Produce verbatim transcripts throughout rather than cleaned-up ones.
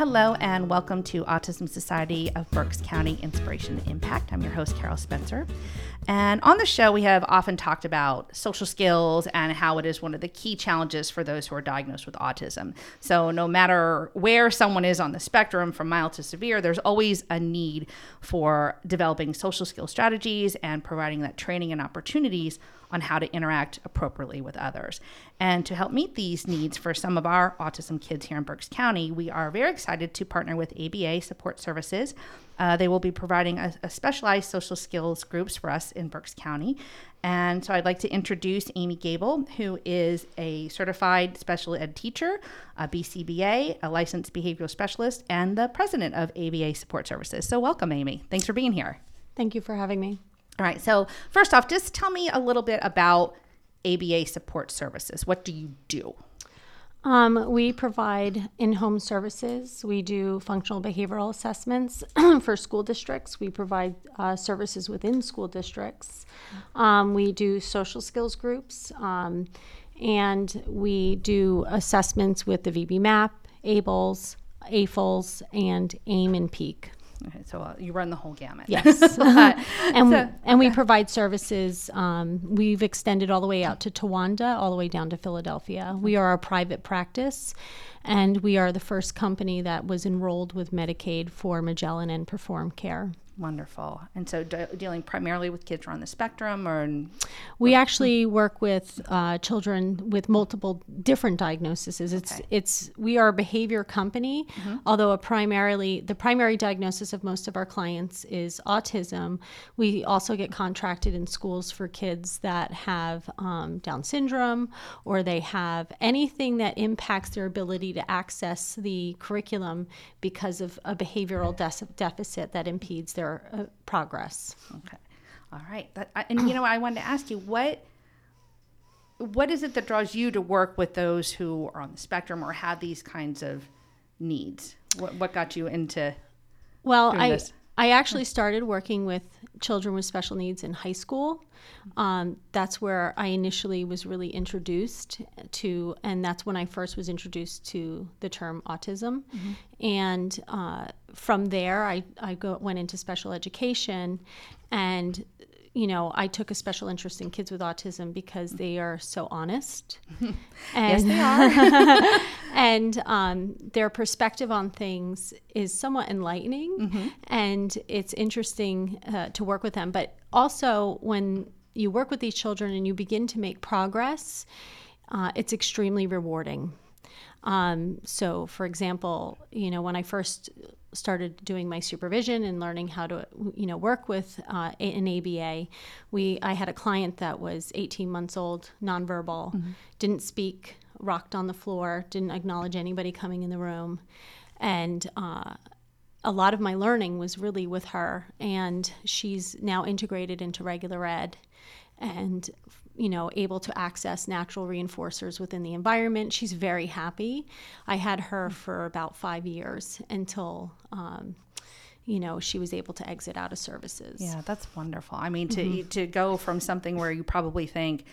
Hello and welcome to Autism Society of Berks County Inspiration and Impact. I'm your host, Carol Spencer. And on the show, we have often talked about social skills and how it is one of the key challenges for those who are diagnosed with autism. So no matter where someone is on the spectrum, from mild to severe, there's always a need for developing social skill strategies and providing that training and opportunities on how to interact appropriately with others. And to help meet these needs for some of our autism kids here in Berks County, we are very excited to partner with A B A Support Services. Uh, they will be providing a, a specialized social skills groups for us in Berks County. And so I'd like to introduce Amy Gable, who is a certified special ed teacher, a B C B A, a licensed behavioral specialist, and the president of A B A Support Services. So welcome, Amy. Thanks for being here. Thank you for having me. All right, so first off, just tell me a little bit about A B A Support Services. What do you do? Um, we provide in-home services. We do functional behavioral assessments for school districts. We provide uh, services within school districts. Um, we do social skills groups, um, and we do assessments with the V B MAPP, A B L L S, A F L S, and AIM and PEAK. Okay, so uh, you run the whole gamut. Yes. and, so, and we okay. provide services. Um, we've extended all the way out to Towanda, all the way down to Philadelphia. We are a private practice, and we are the first company that was enrolled with Medicaid for Magellan and Perform Care. Wonderful. And so de- dealing primarily with kids who are on the spectrum, or in- we actually work with uh, children with multiple different diagnoses. It's okay. it's we are a behavior company, mm-hmm. although a primarily the primary diagnosis of most of our clients is autism. We also get contracted in schools for kids that have um, Down syndrome, or they have anything that impacts their ability to access the curriculum because of a behavioral de- deficit that impedes their Uh, progress. Okay. All right. That, I, and you know, I wanted to ask you, what what is it that draws you to work with those who are on the spectrum or have these kinds of needs? What what got you into well, I this? I actually started working with children with special needs in high school. Um, that's where I initially was really introduced to, and that's when I first was introduced to the term autism. Mm-hmm. And uh, from there, I, I go, went into special education, and you know, I took a special interest in kids with autism because they are so honest. And, yes, they are. and um, their perspective on things is somewhat enlightening, mm-hmm. and it's interesting uh, to work with them. But also, when you work with these children and you begin to make progress, uh, it's extremely rewarding. Um, so, for example, you know, when I first started doing my supervision and learning how to, you know, work with uh, an A B A, we I had a client that was eighteen months old, nonverbal, mm-hmm. didn't speak, rocked on the floor, didn't acknowledge anybody coming in the room, and uh, a lot of my learning was really with her. And she's now integrated into regular ed, and you know, able to access natural reinforcers within the environment. She's very happy. I had her for about five years until, um, you know, she was able to exit out of services. Yeah, that's wonderful. I mean, to mm-hmm. to go from something where you probably think,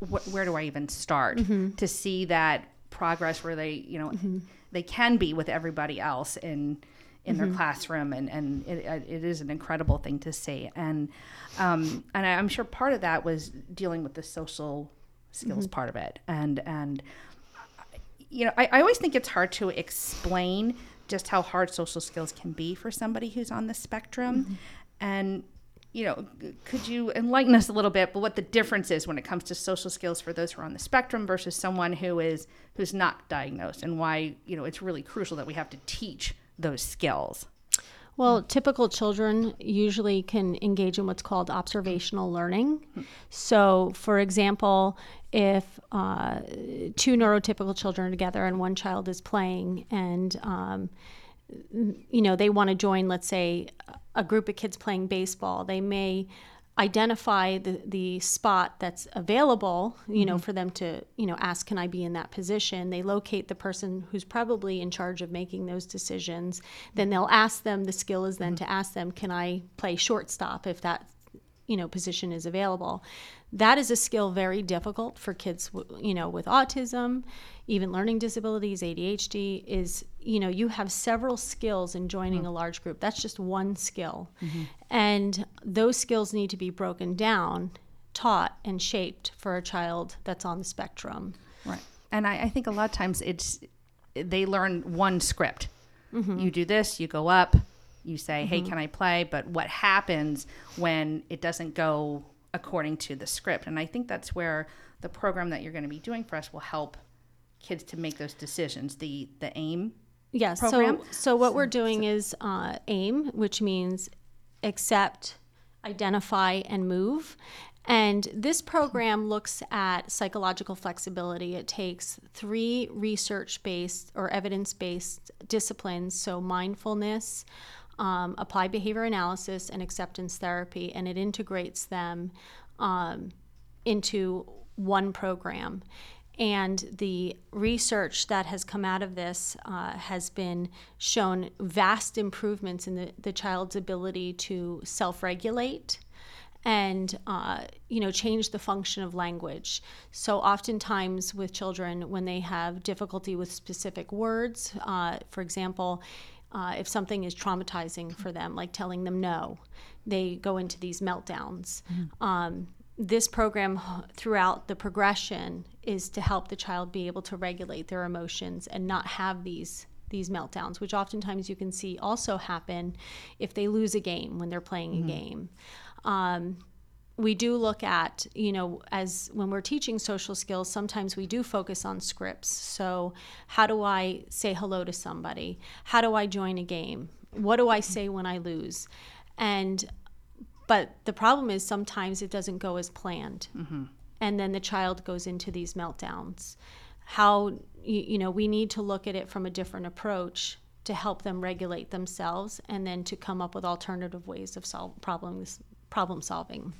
wh- where do I even start? Mm-hmm. To see that progress where they, you know, mm-hmm. they can be with everybody else in in mm-hmm. their classroom, and, and it, it is an incredible thing to see. And um, and I'm sure part of that was dealing with the social skills mm-hmm. part of it. And, and you know, I, I always think it's hard to explain just how hard social skills can be for somebody who's on the spectrum. Mm-hmm. And, you know, could you enlighten us a little bit, but what the difference is when it comes to social skills for those who are on the spectrum versus someone who is who's not diagnosed, and why, you know, it's really crucial that we have to teach those skills? Well, mm-hmm. typical children usually can engage in what's called observational learning. Mm-hmm. So, for example, if uh, two neurotypical children are together and one child is playing, and um, you know, they want to join, let's say, a group of kids playing baseball, they may identify the, the spot that's available, you mm-hmm. know, for them to, you know, ask, can I be in that position? They locate the person who's probably in charge of making those decisions. Then they'll ask them, the skill is then mm-hmm. to ask them, can I play shortstop if that, you know, position is available? That is a skill very difficult for kids, you know, with autism, even learning disabilities, A D H D, is you know, you have several skills in joining mm-hmm. a large group. That's just one skill. Mm-hmm. And those skills need to be broken down, taught, and shaped for a child that's on the spectrum. Right. And I, I think a lot of times it's, they learn one script. Mm-hmm. You do this, you go up, you say, hey, mm-hmm. can I play? But what happens when it doesn't go according to the script? And I think that's where the program that you're going to be doing for us will help kids to make those decisions, the the AIM yes program. So, so what so, we're doing so. is uh, AIM, which means accept, identify, and move. And this program looks at psychological flexibility. It takes three research-based or evidence-based disciplines, so mindfulness, um, applied behavior analysis, and acceptance therapy, and it integrates them um, into one program. And the research that has come out of this uh, has been shown vast improvements in the, the child's ability to self-regulate and uh, you know, change the function of language. So oftentimes with children, when they have difficulty with specific words, uh, for example, uh, if something is traumatizing for them, like telling them no, they go into these meltdowns. Mm-hmm. Um, this program throughout the progression is to help the child be able to regulate their emotions and not have these these meltdowns, which oftentimes you can see also happen if they lose a game when they're playing mm-hmm. a game. Um, we do look at, you know, as when we're teaching social skills, sometimes we do focus on scripts. So how do I say hello to somebody? How do I join a game? What do I say when I lose? And but the problem is sometimes it doesn't go as planned. Mm-hmm. And then the child goes into these meltdowns. How, you, you know, we need to look at it from a different approach to help them regulate themselves and then to come up with alternative ways of solve problems. problem solving.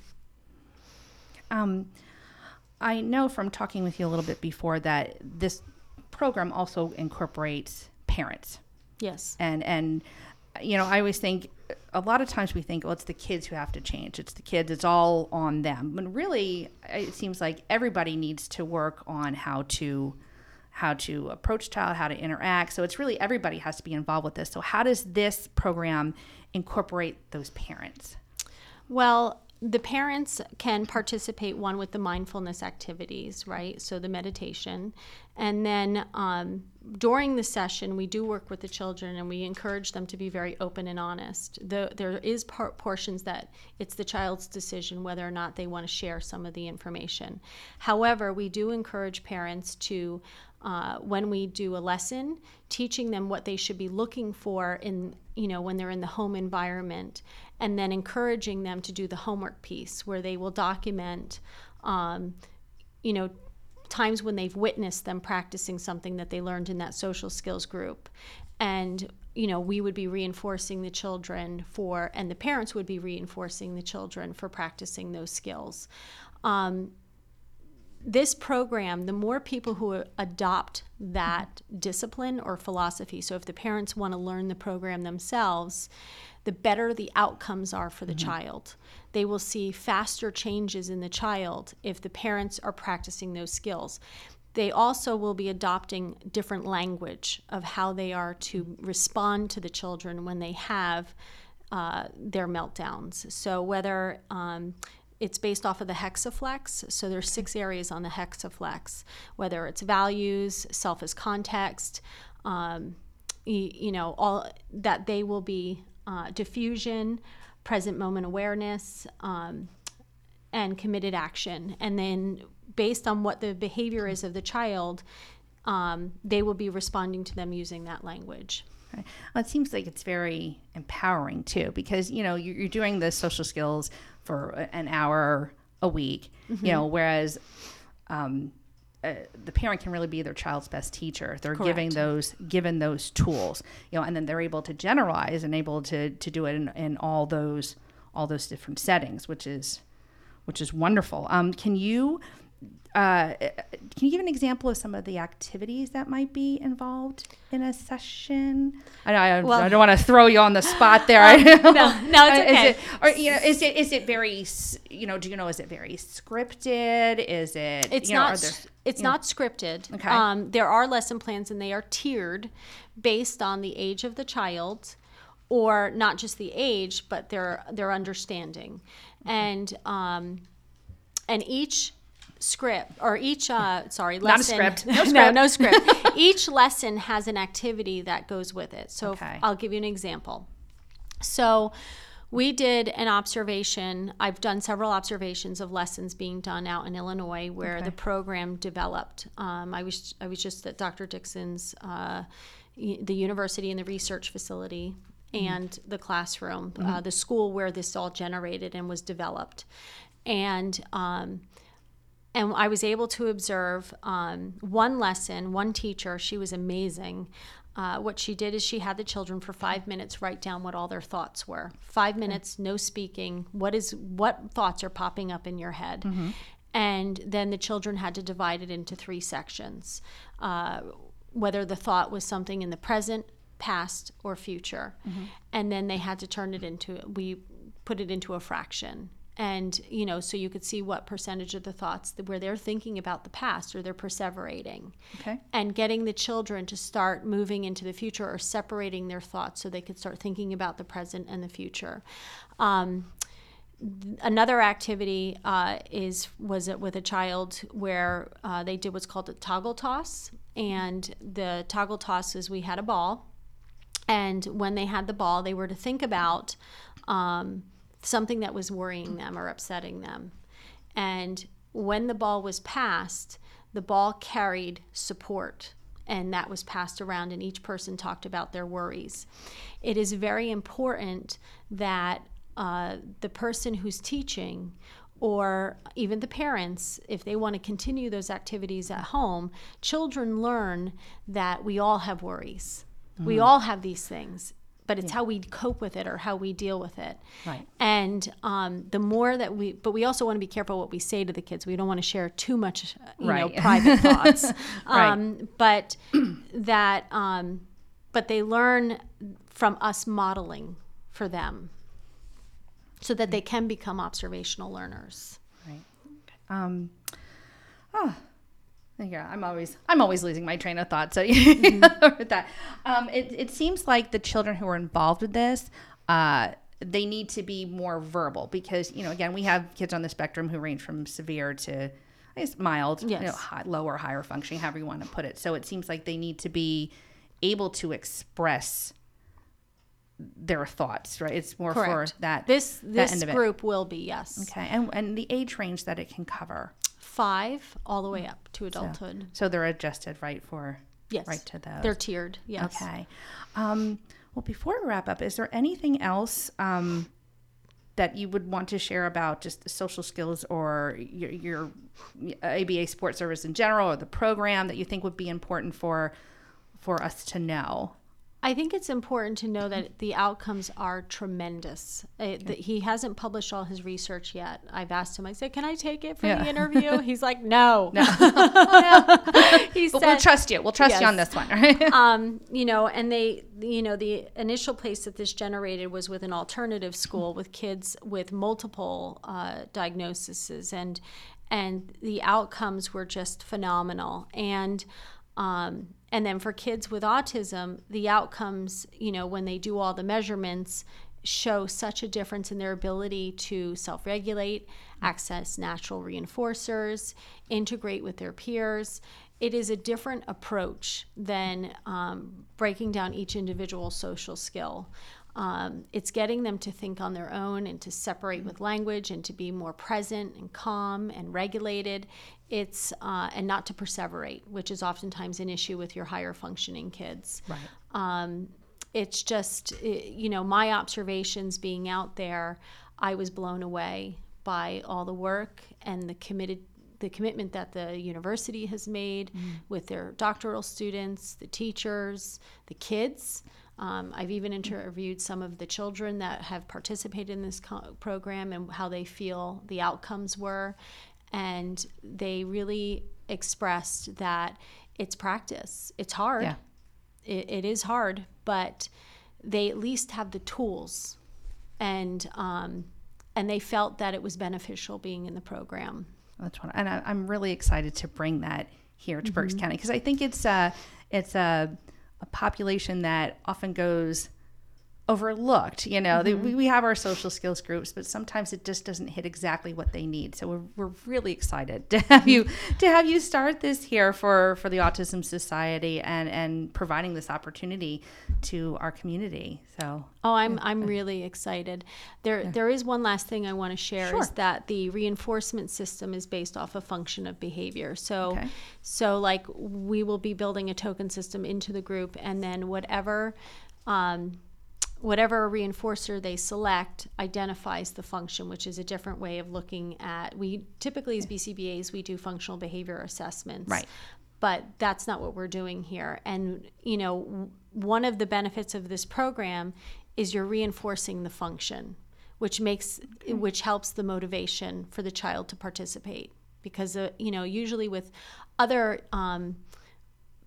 Um, I know from talking with you a little bit before that this program also incorporates parents. Yes. And, and you know, I always think a lot of times we think, well, it's the kids who have to change. It's the kids. It's all on them. When really it seems like everybody needs to work on how to how to approach child, how to interact. So it's really everybody has to be involved with this. So how does this program incorporate those parents? Well, the parents can participate, one, with the mindfulness activities, right? So the meditation. And then um, during the session, we do work with the children and we encourage them to be very open and honest. The, there is par- portions that it's the child's decision whether or not they want to share some of the information. However, we do encourage parents to, uh, when we do a lesson, teaching them what they should be looking for in, you know, when they're in the home environment, and then encouraging them to do the homework piece where they will document, um, you know, times when they've witnessed them practicing something that they learned in that social skills group. And, you know, we would be reinforcing the children for, and the parents would be reinforcing the children for practicing those skills. Um, This program, the more people who adopt that discipline or philosophy, so if the parents want to learn the program themselves, the better the outcomes are for the mm-hmm. child. They will see faster changes in the child if the parents are practicing those skills. They also will be adopting different language of how they are to respond to the children when they have uh, their meltdowns. So whether... Um, It's based off of the hexaflex, so there's six areas on the hexaflex, whether it's values, self as context, um, you, you know, all that they will be uh, diffusion, present moment awareness, um, and committed action. And then based on what the behavior is of the child, um, they will be responding to them using that language. Right. Well, it seems like it's very empowering too, because, you know, you're doing the social skills for an hour a week, mm-hmm. you know, whereas um, uh, the parent can really be their child's best teacher. They're Correct. giving those given those tools, you know, and then they're able to generalize and able to, to do it in, in all those all those different settings, which is which is wonderful. Um, can you Uh, can you give an example of some of the activities that might be involved in a session? I, I, well, I don't want to throw you on the spot there. Um, no, no, it's okay. Is it, or, you know, is it is it very, you know, do you know, is it very scripted? Is it? It's you know, not. There, it's not know? scripted. Okay. Um, there are lesson plans, and they are tiered based on the age of the child, or not just the age, but their their understanding, mm-hmm. and um, and each. Script or each uh sorry lesson Not a script. No script. no, no script each lesson has an activity that goes with it. So okay. I'll give you an example. So we did an observation. I've done several observations of lessons being done out in Illinois where okay. the program developed. um I was I was just at Doctor Dixon's uh the university and the research facility mm-hmm. and the classroom mm-hmm. uh, the school where this all generated and was developed, and um And I was able to observe um, one lesson, one teacher. She was amazing. Uh, what she did is she had the children for five minutes write down what all their thoughts were. Five minutes, no speaking. What is what thoughts are popping up in your head? Mm-hmm. And then the children had to divide it into three sections, uh, whether the thought was something in the present, past, or future. Mm-hmm. And then they had to turn it into, we put it into a fraction. And, you know, so you could see what percentage of the thoughts that where they're thinking about the past or they're perseverating. Okay. And getting the children to start moving into the future or separating their thoughts so they could start thinking about the present and the future. Um, th- another activity uh, is was it with a child where uh, they did what's called a toggle toss. And the toggle toss is we had a ball. And when they had the ball, they were to think about um, something that was worrying them or upsetting them. And when the ball was passed, the ball carried support, and that was passed around, and each person talked about their worries. It is very important that uh, the person who's teaching, or even the parents, if they want to continue those activities at home, children learn that we all have worries. Mm-hmm. We all have these things. But it's yeah. how we cope with it or how we deal with it. Right. And um, the more that we, but we also want to be careful what we say to the kids. We don't want to share too much, you right. know, private thoughts. Um, right. But that, um, but they learn from us modeling for them so that they can become observational learners. Right. Um, oh. Yeah, I'm always I'm always losing my train of thought. So mm-hmm. with that, um, it it seems like the children who are involved with this, uh, they need to be more verbal because you know again we have kids on the spectrum who range from severe to I guess mild, yes. you know, high, lower, higher functioning, however you want to put it. So it seems like they need to be able to express their thoughts, right? It's more Correct. for that this this that end of group it. will be yes okay, and and the age range that it can cover. Five all the way up to adulthood. So, so they're adjusted, right, for yes. right to those. They're tiered, yes. Okay. Um, well, before we wrap up, is there anything else um, that you would want to share about just social skills or your, your A B A support service in general or the program that you think would be important for for us to know? I think it's important to know that the outcomes are tremendous. It, yeah. the, he hasn't published all his research yet. I've asked him, I said, can I take it for yeah. the interview? He's like, no. No. no. He but said, we'll trust you. We'll trust yes. you on this one. Right? Um, you know, and they, you know, the initial place that this generated was with an alternative school with kids with multiple uh, diagnoses. And, and the outcomes were just phenomenal. And, um, And then for kids with autism, the outcomes, you know, when they do all the measurements, show such a difference in their ability to self-regulate, access natural reinforcers, integrate with their peers. It is a different approach than um, breaking down each individual social skill. Um, it's getting them to think on their own and to separate with language and to be more present and calm and regulated. It's uh, and not to perseverate, which is oftentimes an issue with your higher functioning kids. Right. Um, it's just, you know, my observations being out there, I was blown away by all the work and the committed the commitment that the university has made mm. with their doctoral students, the teachers, the kids. Um, I've even interviewed some of the children that have participated in this co- program and how they feel the outcomes were. And they really expressed that it's practice. It's hard. Yeah. It, it is hard, but they at least have the tools. And um, and they felt that it was beneficial being in the program. That's one, and I, I'm really excited to bring that here to mm-hmm. Berks County, because I think it's a it's a, a population that often goes overlooked. You know, mm-hmm. they, we, we have our social skills groups, but sometimes it just doesn't hit exactly what they need. So we're we're really excited to have you to have you start this here for, for the Autism Society and, and providing this opportunity to our community. So oh, I'm I'm really excited. There yeah. there is one last thing I want to share sure. is that the reinforcement system is based off a function of behavior. So okay. so like we will be building a token system into the group, and then whatever. Um, Whatever reinforcer they select identifies the function, which is a different way of looking at. We typically, as B C B As, we do functional behavior assessments. Right. But that's not what we're doing here. And, you know, one of the benefits of this program is you're reinforcing the function, which makes, okay. which helps the motivation for the child to participate. Because, uh, you know, usually with other um,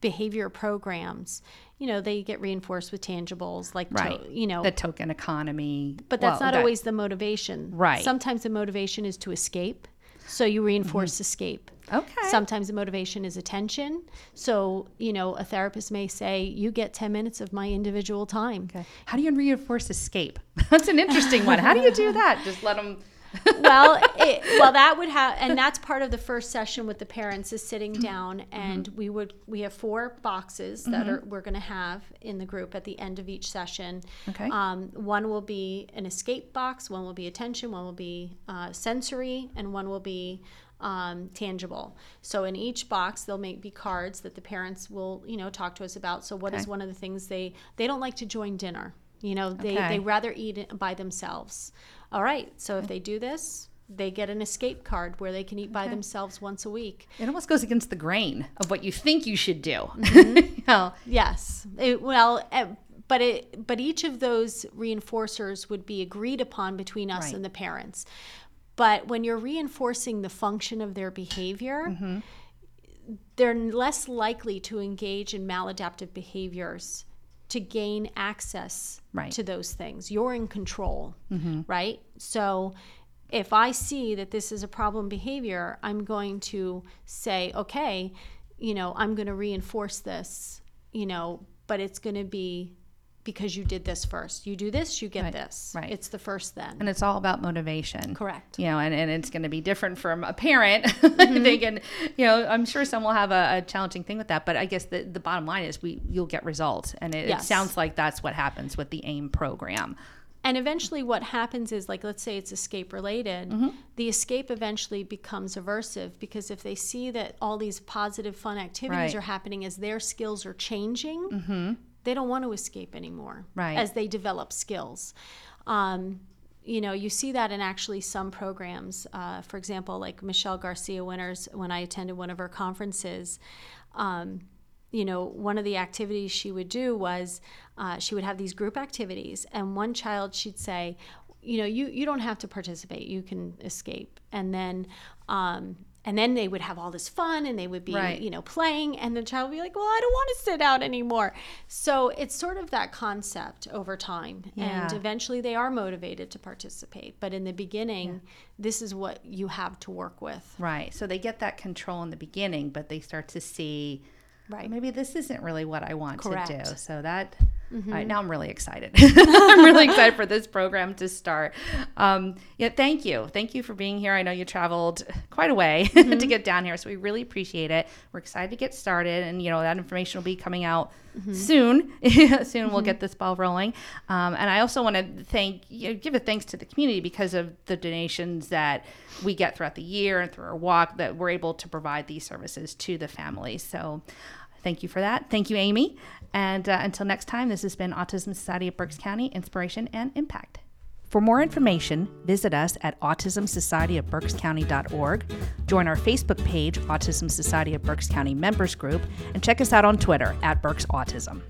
behavior programs, you know, they get reinforced with tangibles like, right. to, you know, the token economy. But that's well, not that, always the motivation. Right. Sometimes the motivation is to escape. So you reinforce mm-hmm. escape. Okay. Sometimes the motivation is attention. So, you know, a therapist may say, you get ten minutes of my individual time. Okay. How do you reinforce escape? That's an interesting one. How do you do that? Just let them. well, it, well, that would have, and that's part of the first session with the parents is sitting down, and mm-hmm. we would we have four boxes that mm-hmm. are we're going to have in the group at the end of each session. Okay. Um, one will be an escape box, one will be attention, one will be uh, sensory, and one will be um, tangible. So in each box, there'll may be cards that the parents will you know talk to us about. So what okay. is one of the things they they don't like to join dinner? You know, they okay. they rather eat by themselves. All right, so okay. if they do this, they get an escape card where they can eat okay. by themselves once a week. It almost goes against the grain of what you think you should do. Mm-hmm. you know. Yes. It, well, but it, but each of those reinforcers would be agreed upon between us right. and the parents. But when you're reinforcing the function of their behavior, mm-hmm. they're less likely to engage in maladaptive behaviors to gain access right. to those things. You're in control, mm-hmm. right? So if I see that this is a problem behavior, I'm going to say, okay, you know, I'm gonna reinforce this, you know, but it's gonna be because you did this first. You do this, you get right. this. Right. It's the first then. And it's all about motivation. Correct. You know, and, and it's going to be different from a parent. Mm-hmm. They can, you know, I'm sure some will have a, a challenging thing with that, but I guess the, the bottom line is we you'll get results. And it, yes. it sounds like that's what happens with the AIM program. And eventually what happens is, like, let's say it's escape related, mm-hmm. the escape eventually becomes aversive, because if they see that all these positive fun activities right. are happening as their skills are changing, mm-hmm. they don't want to escape anymore right. as they develop skills. Um, you know, you see that in actually some programs. Uh, for example, like Michelle Garcia Winters, when I attended one of her conferences, um, you know, one of the activities she would do was uh, she would have these group activities. And one child, she'd say, you know, you, you don't have to participate. You can escape. And then... Um, And then they would have all this fun, and they would be, right. you know, playing, and the child would be like, well, I don't want to sit out anymore. So it's sort of that concept over time. Yeah. And eventually they are motivated to participate. But in the beginning, yeah. this is what you have to work with. Right. So they get that control in the beginning, but they start to see, right. maybe this isn't really what I want Correct. To do. So that... Mm-hmm. All right, now I'm really excited. I'm really excited for this program to start. Um, yeah, thank you. Thank you for being here. I know you traveled quite a way mm-hmm. to get down here, so we really appreciate it. We're excited to get started, and you know that information will be coming out mm-hmm. soon. soon mm-hmm. we'll get this ball rolling. Um, and I also want to thank, you know, give a thanks to the community because of the donations that we get throughout the year and through our walk that we're able to provide these services to the families. So. Thank you for that. Thank you, Amy. And uh, until next time, this has been Autism Society of Berks County, Inspiration and Impact. For more information, visit us at autism society of berks county dot org, join our Facebook page, Autism Society of Berks County Members Group, and check us out on Twitter at Berks Autism.